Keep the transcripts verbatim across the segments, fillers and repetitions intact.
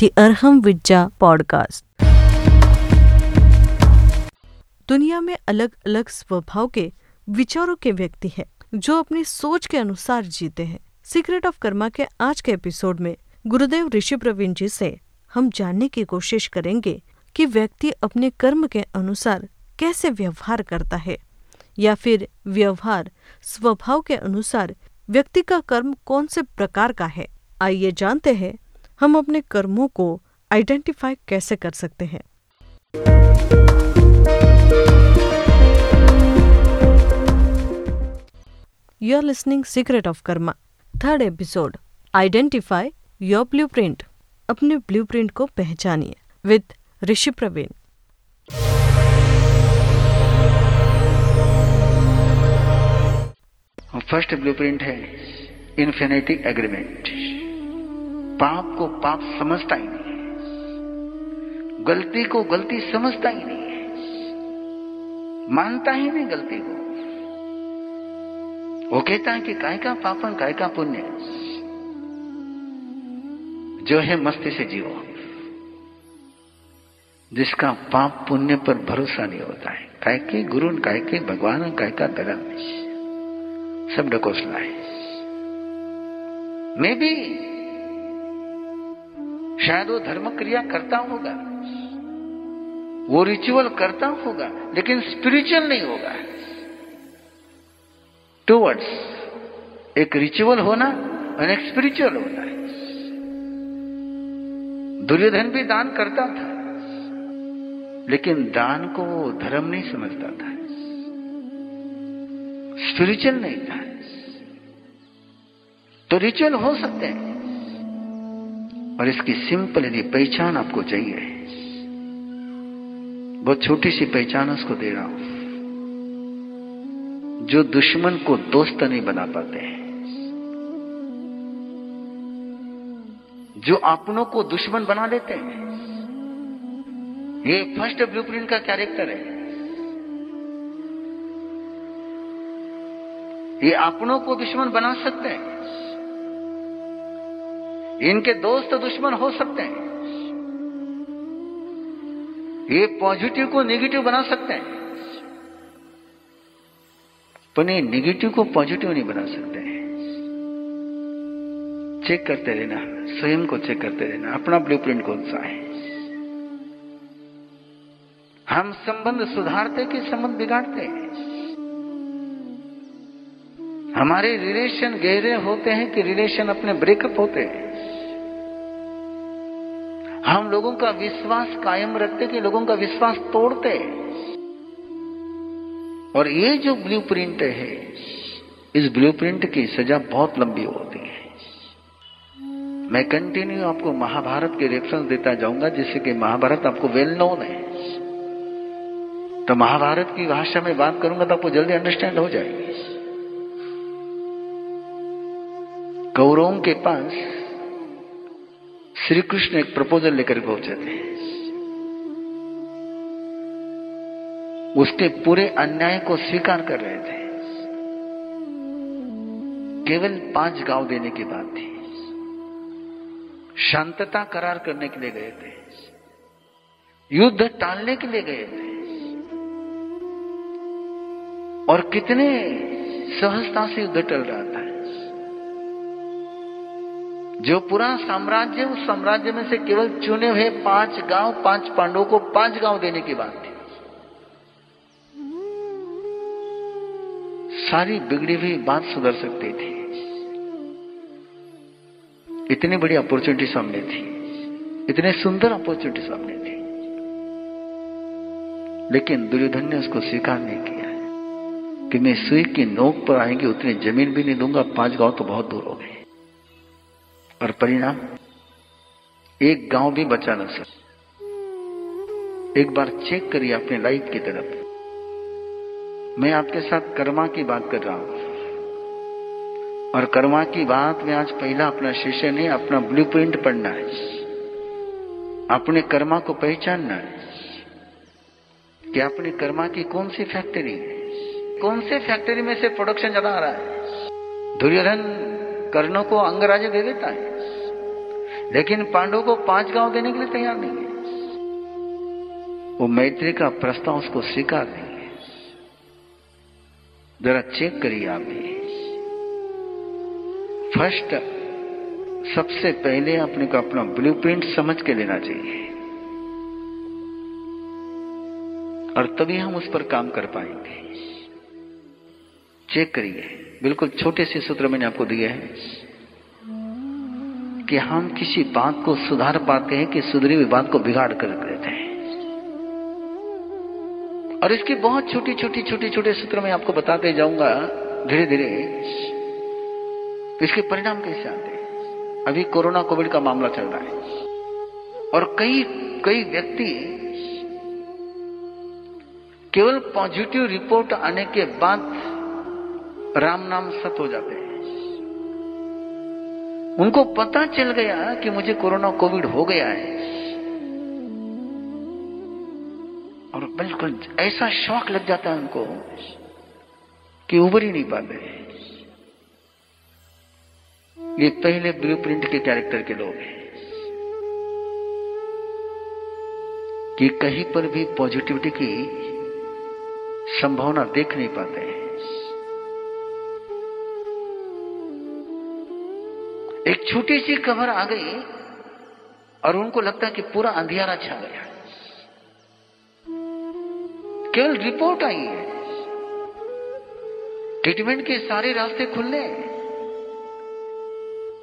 The Arham Vijja Podcast। दुनिया में अलग अलग स्वभाव के विचारों के व्यक्ति हैं जो अपनी सोच के अनुसार जीते हैं। सीक्रेट ऑफ कर्मा के आज के एपिसोड में गुरुदेव ऋषि प्रवीण जी से हम जानने की कोशिश करेंगे कि व्यक्ति अपने कर्म के अनुसार कैसे व्यवहार करता है, या फिर व्यवहार स्वभाव के अनुसार व्यक्ति का कर्म कौन से प्रकार का है। आइए जानते हैं हम अपने कर्मों को आइडेंटिफाई कैसे कर सकते हैं। You are listening secret of Karma, third episode, identify your blueprint. अपने ब्लूप्रिंट को पहचानिए with Rishi Praveen. First blueprint है इन्फिनिटी एग्रीमेंट। पाप को पाप समझता ही नहीं है, गलती को गलती समझता ही नहीं है, मानता ही नहीं गलती को। वो कहता है कि काय का पापन काय का पुण्य, जो है मस्ती से जीवो। जिसका पाप पुण्य पर भरोसा नहीं होता है, काय के गुरु काय के भगवान काय का धर्म सब ढकोसला है। मैं भी शायद वो धर्म क्रिया करता होगा, वो रिचुअल करता होगा, लेकिन स्पिरिचुअल नहीं होगा। टू वर्ड्स, एक रिचुअल होना और एक स्पिरिचुअल होना है। दुर्योधन भी दान करता था, लेकिन दान को वो धर्म नहीं समझता था, स्पिरिचुअल नहीं था। तो रिचुअल हो सकते हैं, और इसकी सिंपल यदि पहचान आपको चाहिए, बहुत छोटी सी पहचान उसको दे रहा हूं। जो दुश्मन को दोस्त नहीं बना पाते हैं, जो अपनों को दुश्मन बना देते हैं, ये फर्स्ट ब्लूप्रिंट का कैरेक्टर है। ये अपनों को दुश्मन बना सकते हैं, इनके दोस्त दुश्मन हो सकते हैं, ये पॉजिटिव को नेगेटिव बना सकते हैं, पर ये नेगेटिव को पॉजिटिव नहीं बना सकते हैं। चेक करते रहना, स्वयं को चेक करते रहना, अपना ब्लूप्रिंट कौन सा है। हम संबंध सुधारते कि संबंध बिगाड़ते हैं? हमारे रिलेशन गहरे होते हैं कि रिलेशन अपने ब्रेकअप होते हैं? हम लोगों का विश्वास कायम रखते कि लोगों का विश्वास तोड़ते हैं? और ये जो ब्लूप्रिंट है, इस ब्लूप्रिंट की सजा बहुत लंबी होती है। मैं कंटिन्यू आपको महाभारत के रेफरेंस देता जाऊंगा, जिससे कि महाभारत आपको वेल नोन है। तो महाभारत की भाषा में बात करूंगा तो आपको जल्दी अंडरस्टैंड हो जाएगी। कौरवों के पास श्री कृष्ण एक प्रपोजल लेकर पहुंचे थे। उसके पूरे अन्याय को स्वीकार कर रहे थे। केवल पांच गांव देने की बात थी। शांतता करार करने के लिए गए थे, युद्ध टालने के लिए गए थे, और कितने सहजता से युद्ध टल रहा था। जो पूरा साम्राज्य, उस साम्राज्य में से केवल चुने हुए पांच गांव, पांच पांडवों को पांच गांव देने की बात थी। सारी बिगड़ी हुई बात सुधर सकती थी। इतनी बड़ी अपॉर्चुनिटी सामने थी, इतने सुंदर अपॉर्चुनिटी सामने थी, लेकिन दुर्योधन ने उसको स्वीकार नहीं किया कि मैं सुई की नोक पर आएंगे उतनी जमीन भी नहीं दूंगा, पांच गांव तो बहुत दूर हो गए। और परिणाम, एक गांव भी बचा न सका। एक बार चेक करिए अपने लाइफ की तरफ। मैं आपके साथ कर्मा की बात कर रहा हूं, और कर्मा की बात में आज पहला अपना सेशन है। अपना ब्लूप्रिंट पढ़ना है, अपने कर्मा को पहचानना है कि अपने कर्मा की कौन सी फैक्ट्री है, कौन से फैक्ट्री में से प्रोडक्शन ज्यादा आ रहा है। दुर्योधन कर्णों को अंगराज्य दे देता है, लेकिन पांडव को पांच गांव देने के लिए तैयार नहीं है। वो मैत्री का प्रस्ताव उसको स्वीकार नहीं है। जरा चेक करिए आप भी। फर्स्ट सबसे पहले अपने को अपना ब्लूप्रिंट समझ के लेना चाहिए और तभी हम उस पर काम कर पाएंगे। चेक करिए, बिल्कुल छोटे से सूत्र मैंने आपको दिए हैं कि हम किसी बात को सुधार पाते हैं कि सुधरी हुई बात को बिगाड़ कर देते हैं। और इसकी बहुत छोटी छोटी छोटी छोटे सूत्र मैं आपको बताते जाऊंगा धीरे धीरे। इसके परिणाम कैसे आते हैं? अभी कोरोना कोविड का मामला चल रहा है और कई कई व्यक्ति केवल पॉजिटिव रिपोर्ट आने के बाद राम नाम सत हो जाते हैं। उनको पता चल गया कि मुझे कोरोना कोविड हो गया है और बिल्कुल ऐसा शौक लग जाता है उनको कि उबर ही नहीं पाते। ये पहले ब्लूप्रिंट के कैरेक्टर के लोग हैं कि कहीं पर भी पॉजिटिविटी की संभावना देख नहीं पाते हैं। एक छोटी सी खबर आ गई और उनको लगता है कि पूरा अंधियारा छा गया। केवल रिपोर्ट आई है, ट्रीटमेंट के सारे रास्ते खुले।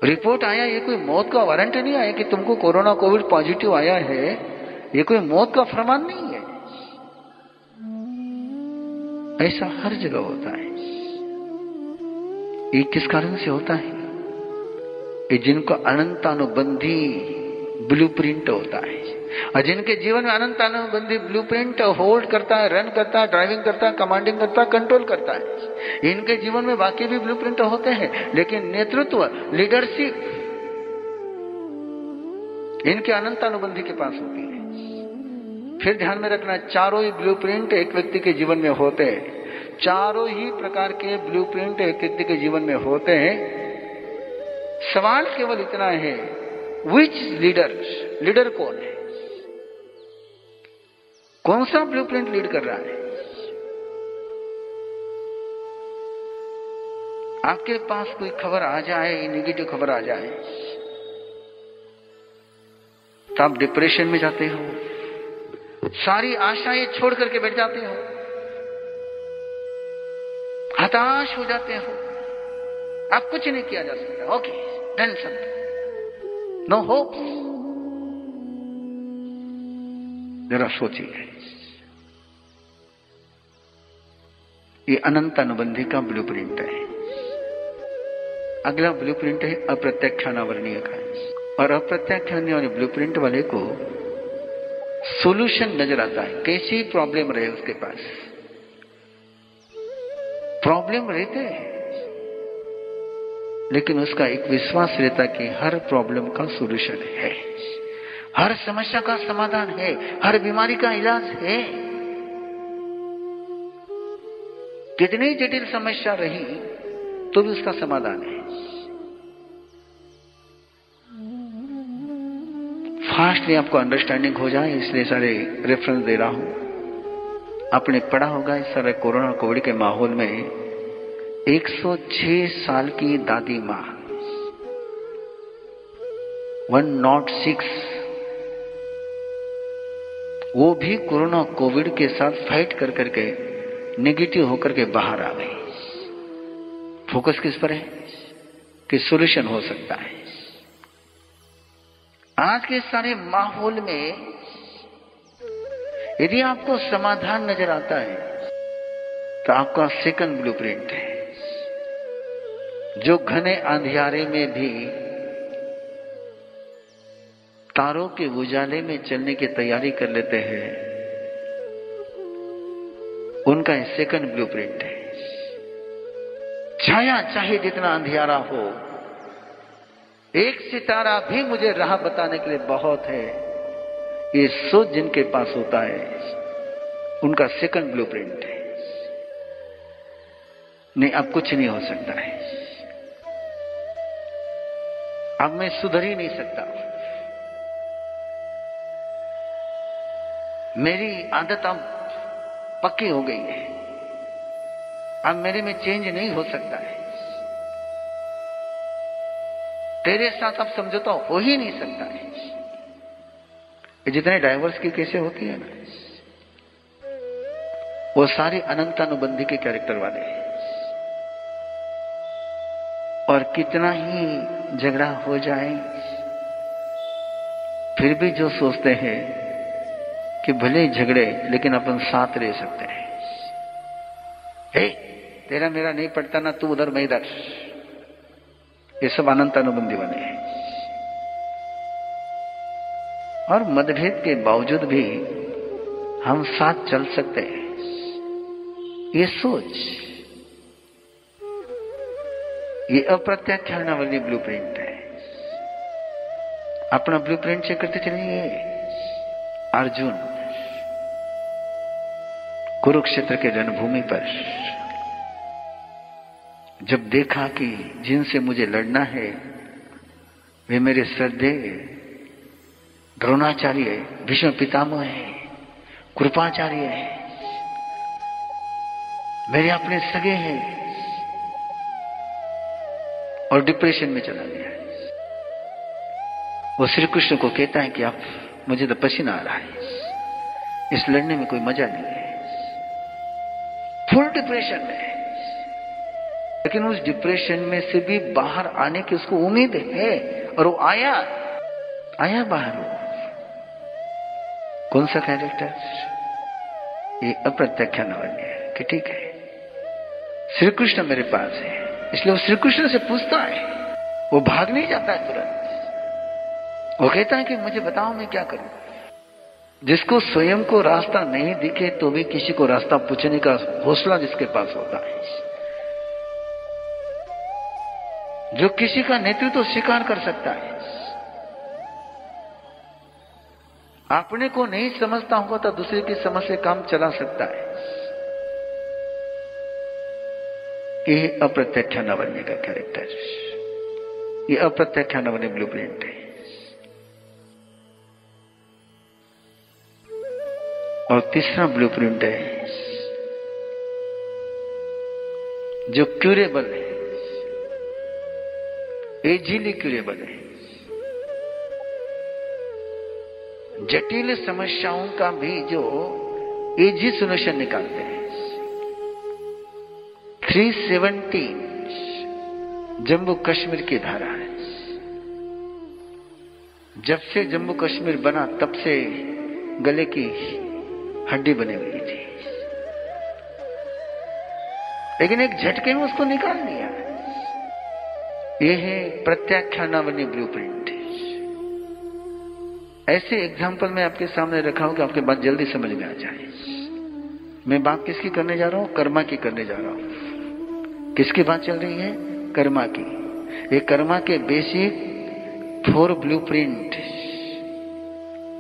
रिपोर्ट आया, ये कोई मौत का वारंट नहीं आया कि तुमको कोरोना कोविड पॉजिटिव आया है। ये कोई मौत का फरमान नहीं है। ऐसा हर जगह होता है। ये किस कारण से होता है? ये जिनको अनंत अनुबंधी ब्लूप्रिंट होता है और जिनके जीवन में अनंत अनुबंधी ब्लूप्रिंट होल्ड करता है, रन करता है, ड्राइविंग करता है, कमांडिंग करता है, कंट्रोल करता है। इनके जीवन में बाकी भी ब्लूप्रिंट होते हैं लेकिन नेतृत्व, लीडरशिप इनके अनंत अनुबंधी के पास होती है। फिर ध्यान में रखना, चारों ही ब्लूप्रिंट एक व्यक्ति के जीवन में होते हैं। चारों ही प्रकार के ब्लूप्रिंट एक व्यक्ति के जीवन में होते हैं। सवाल केवल इतना है, विच लीडर लीडर कौन है? कौन सा ब्लूप्रिंट लीड कर रहा है? आपके पास कोई खबर आ जाए, नेगेटिव खबर आ जाए तो आप डिप्रेशन में जाते हो, सारी आशाएं छोड़ करके बैठ जाते हो, हताश हो जाते हो। आप कुछ नहीं किया जा सकता, okay done something, no hope. जरा सोचिए, ये अनंत अनुबंधी का ब्लूप्रिंट है। अगला ब्लूप्रिंट है अप्रत्याख्यानावरणीय का, और अप्रत्याख्यानावरणीय ब्लूप्रिंट वाले को सॉल्यूशन नजर आता है। कैसी प्रॉब्लम रहे उसके पास, प्रॉब्लम रहते हैं लेकिन उसका एक विश्वास रहता कि हर प्रॉब्लम का सॉल्यूशन है, हर समस्या का समाधान है, हर बीमारी का इलाज है। कितनी जटिल समस्या रही तो भी उसका समाधान है। फास्टली आपको अंडरस्टैंडिंग हो जाए इसलिए सारे रेफरेंस दे रहा हूं। आपने पढ़ा होगा इस सारे कोरोना कोविड के माहौल में एक सौ छह साल की दादी माँ एक सौ छह वो भी कोरोना कोविड के साथ फाइट कर करके नेगेटिव होकर के बाहर आ गई। फोकस किस पर है कि सॉल्यूशन हो सकता है। आज के सारे माहौल में यदि आपको समाधान नजर आता है तो आपका सेकंड ब्लूप्रिंट है। जो घने अंधियारे में भी तारों के उजाले में चलने की तैयारी कर लेते हैं उनका यह सेकंड ब्लूप्रिंट है। छाया चाहे जितना अंधियारा हो, एक सितारा भी मुझे राह बताने के लिए बहुत है। ये सोच जिनके पास होता है उनका सेकंड ब्लूप्रिंट है। नहीं, अब कुछ नहीं हो सकता है, अब मैं सुधर ही नहीं सकता, मेरी आदत अब पक्की हो गई है, अब मेरे में चेंज नहीं हो सकता है। तेरे साथ अब समझौता हो ही नहीं सकता है। जितने डाइवर्स की केसें होती है ना, वो सारे अनंतानुबंधी के कैरेक्टर वाले हैं। और कितना ही झगड़ा हो जाए, फिर भी जो सोचते हैं कि भले झगड़े लेकिन अपन साथ रह सकते हैं। हे, तेरा मेरा नहीं पड़ता ना, तू उधर मैं इधर, ये सब अनंतानुबंधी बने हैं। और मतभेद के बावजूद भी हम साथ चल सकते हैं, ये सोच, ये अप्रत्याख्यान वाली ब्लूप्रिंट है। अपना ब्लूप्रिंट चेक करते चलेंगे। अर्जुन कुरुक्षेत्र के रणभूमि पर जब देखा कि जिनसे मुझे लड़ना है वे मेरे श्रद्धेय द्रोणाचार्य, भीष्म पितामह है, कृपाचार्य है, मेरे अपने सगे हैं, और डिप्रेशन में चला गया। वो श्री कृष्ण को कहता है कि आप, मुझे तो पसीना आ रहा है, इस लड़ने में कोई मजा नहीं है, फुल डिप्रेशन में। लेकिन उस डिप्रेशन में से भी बाहर आने की उसको उम्मीद है, और वो आया आया बाहर। वो कौन सा कैरेक्टर? ये अप्रत्याख्यान वाले कि ठीक है, श्री कृष्ण मेरे पास है, इसलिए वो श्री कृष्ण से पूछता है, वो भाग नहीं जाता है तुरंत। वो कहता है कि मुझे बताओ मैं क्या करूं। जिसको स्वयं को रास्ता नहीं दिखे तो भी किसी को रास्ता पूछने का हौसला जिसके पास होता है, जो किसी का नेतृत्व तो स्वीकार कर सकता है। अपने को नहीं समझता होगा तो दूसरे की समझ से काम चला सकता है। ये अप्रत्याख्यान बनने का कैरेक्टर, ये अप्रत्याख्यान बनने ब्लूप्रिंट है। और तीसरा ब्लूप्रिंट है जो क्यूरेबल है, इजीली क्यूरेबल है। जटिल समस्याओं का भी जो इजी सोल्यूशन निकालते हैं। तीन सौ सत्तर जम्मू कश्मीर की धारा है। जब से जम्मू कश्मीर बना तब से गले की हड्डी बनी हुई थी, लेकिन एक झटके में उसको निकाल दिया। यह है प्रत्याख्यानावली ब्लूप्रिंट। ऐसे एग्जाम्पल मैं आपके सामने रखा हूं कि आपके बात जल्दी समझ में आ जाए। मैं बात किसकी करने जा रहा हूं? कर्मा की करने जा रहा हूं। किसकी बात चल रही है? कर्मा की। ये कर्मा के बेसिक फोर ब्लूप्रिंट,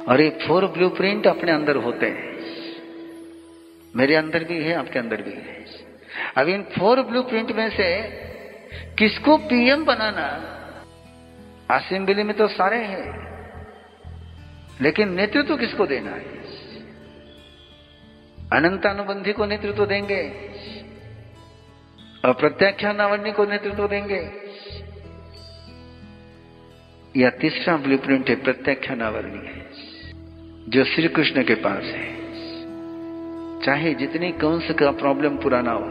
और ये फोर ब्लूप्रिंट अपने अंदर होते हैं। मेरे अंदर भी है, आपके अंदर भी है। अब इन फोर ब्लूप्रिंट में से किसको पीएम बनाना? असेंबली में तो सारे हैं, लेकिन नेतृत्व तो किसको देना है? अनंतानुबंधी को नेतृत्व तो देंगे, अप्रत्याख्यानावली को नेतृत्व देंगे। यह तीसरा ब्लूप्रिंट है प्रत्याख्यानावली, जो श्री कृष्ण के पास है। चाहे जितनी कंस का प्रॉब्लम पुराना हो,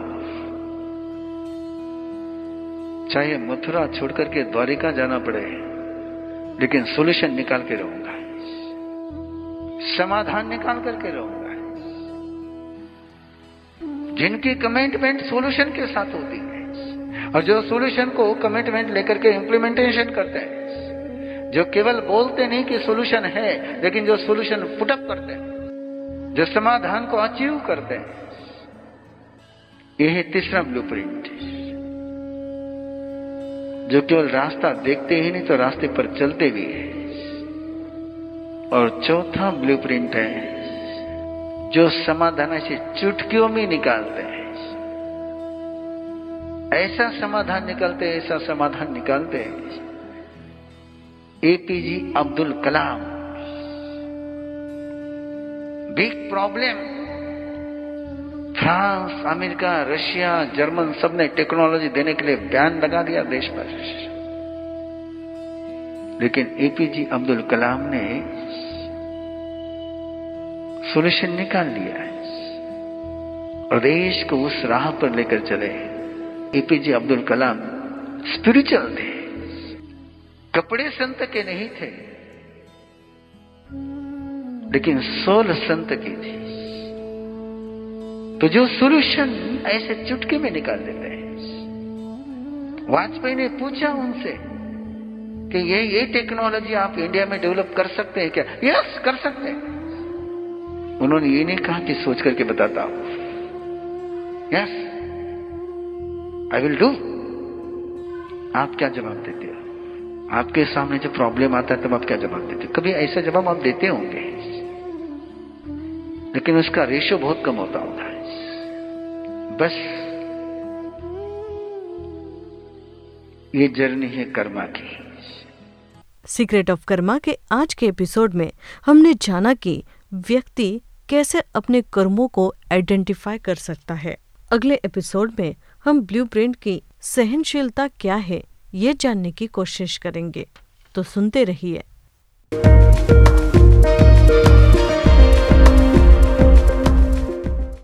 चाहे मथुरा छोड़कर के द्वारिका जाना पड़े, लेकिन सॉल्यूशन निकाल के रहूंगा, समाधान निकाल करके रहूंगा। जिनकी कमिटमेंट सॉल्यूशन के साथ होती है, और जो सॉल्यूशन को कमिटमेंट लेकर के इम्प्लीमेंटेशन करते हैं, जो केवल बोलते नहीं कि सॉल्यूशन है, लेकिन जो सॉल्यूशन पुट अप करते हैं, जो समाधान को अचीव करते हैं। यह है तीसरा ब्लूप्रिंट, जो केवल रास्ता देखते ही नहीं तो रास्ते पर चलते भी है। और चौथा ब्लूप्रिंट है जो समाधान से चुटकियों में निकालते हैं, ऐसा समाधान निकालते हैं, ऐसा समाधान निकालते हैं। APJ Abdul Kalam big problem. France, America, Russia, German सब ने टेक्नोलॉजी देने के लिए बैन लगा दिया देश पर, लेकिन एपीजे अब्दुल कलाम ने सोल्यूशन निकाल लिया है और देश को उस राह पर लेकर चले। एपीजे अब्दुल कलाम स्पिरिचुअल थे, कपड़े संत के नहीं थे, लेकिन सोल संत की थी। तो जो सोल्यूशन ऐसे चुटकी में निकाल देते हैं। वाजपेयी ने पूछा उनसे कि ये ये टेक्नोलॉजी आप इंडिया में डेवलप कर सकते हैं क्या? यस, कर सकते हैं। उन्होंने ये नहीं कहा कि सोच करके बताता हूं। Yes I will do. आप क्या जवाब देते हो? आपके सामने जो प्रॉब्लम आता है तब आप क्या जवाब देते हो? कभी ऐसा जवाब आप देते होंगे, लेकिन उसका रेशो बहुत कम होता होता है। बस ये जर्नी है कर्मा की। सीक्रेट ऑफ कर्मा के आज के एपिसोड में हमने जाना कि व्यक्ति कैसे अपने कर्मों को आइडेंटिफाई कर सकता है। अगले एपिसोड में हम ब्लूप्रिंट की सहनशीलता क्या है ये जानने की कोशिश करेंगे, तो सुनते रहिए।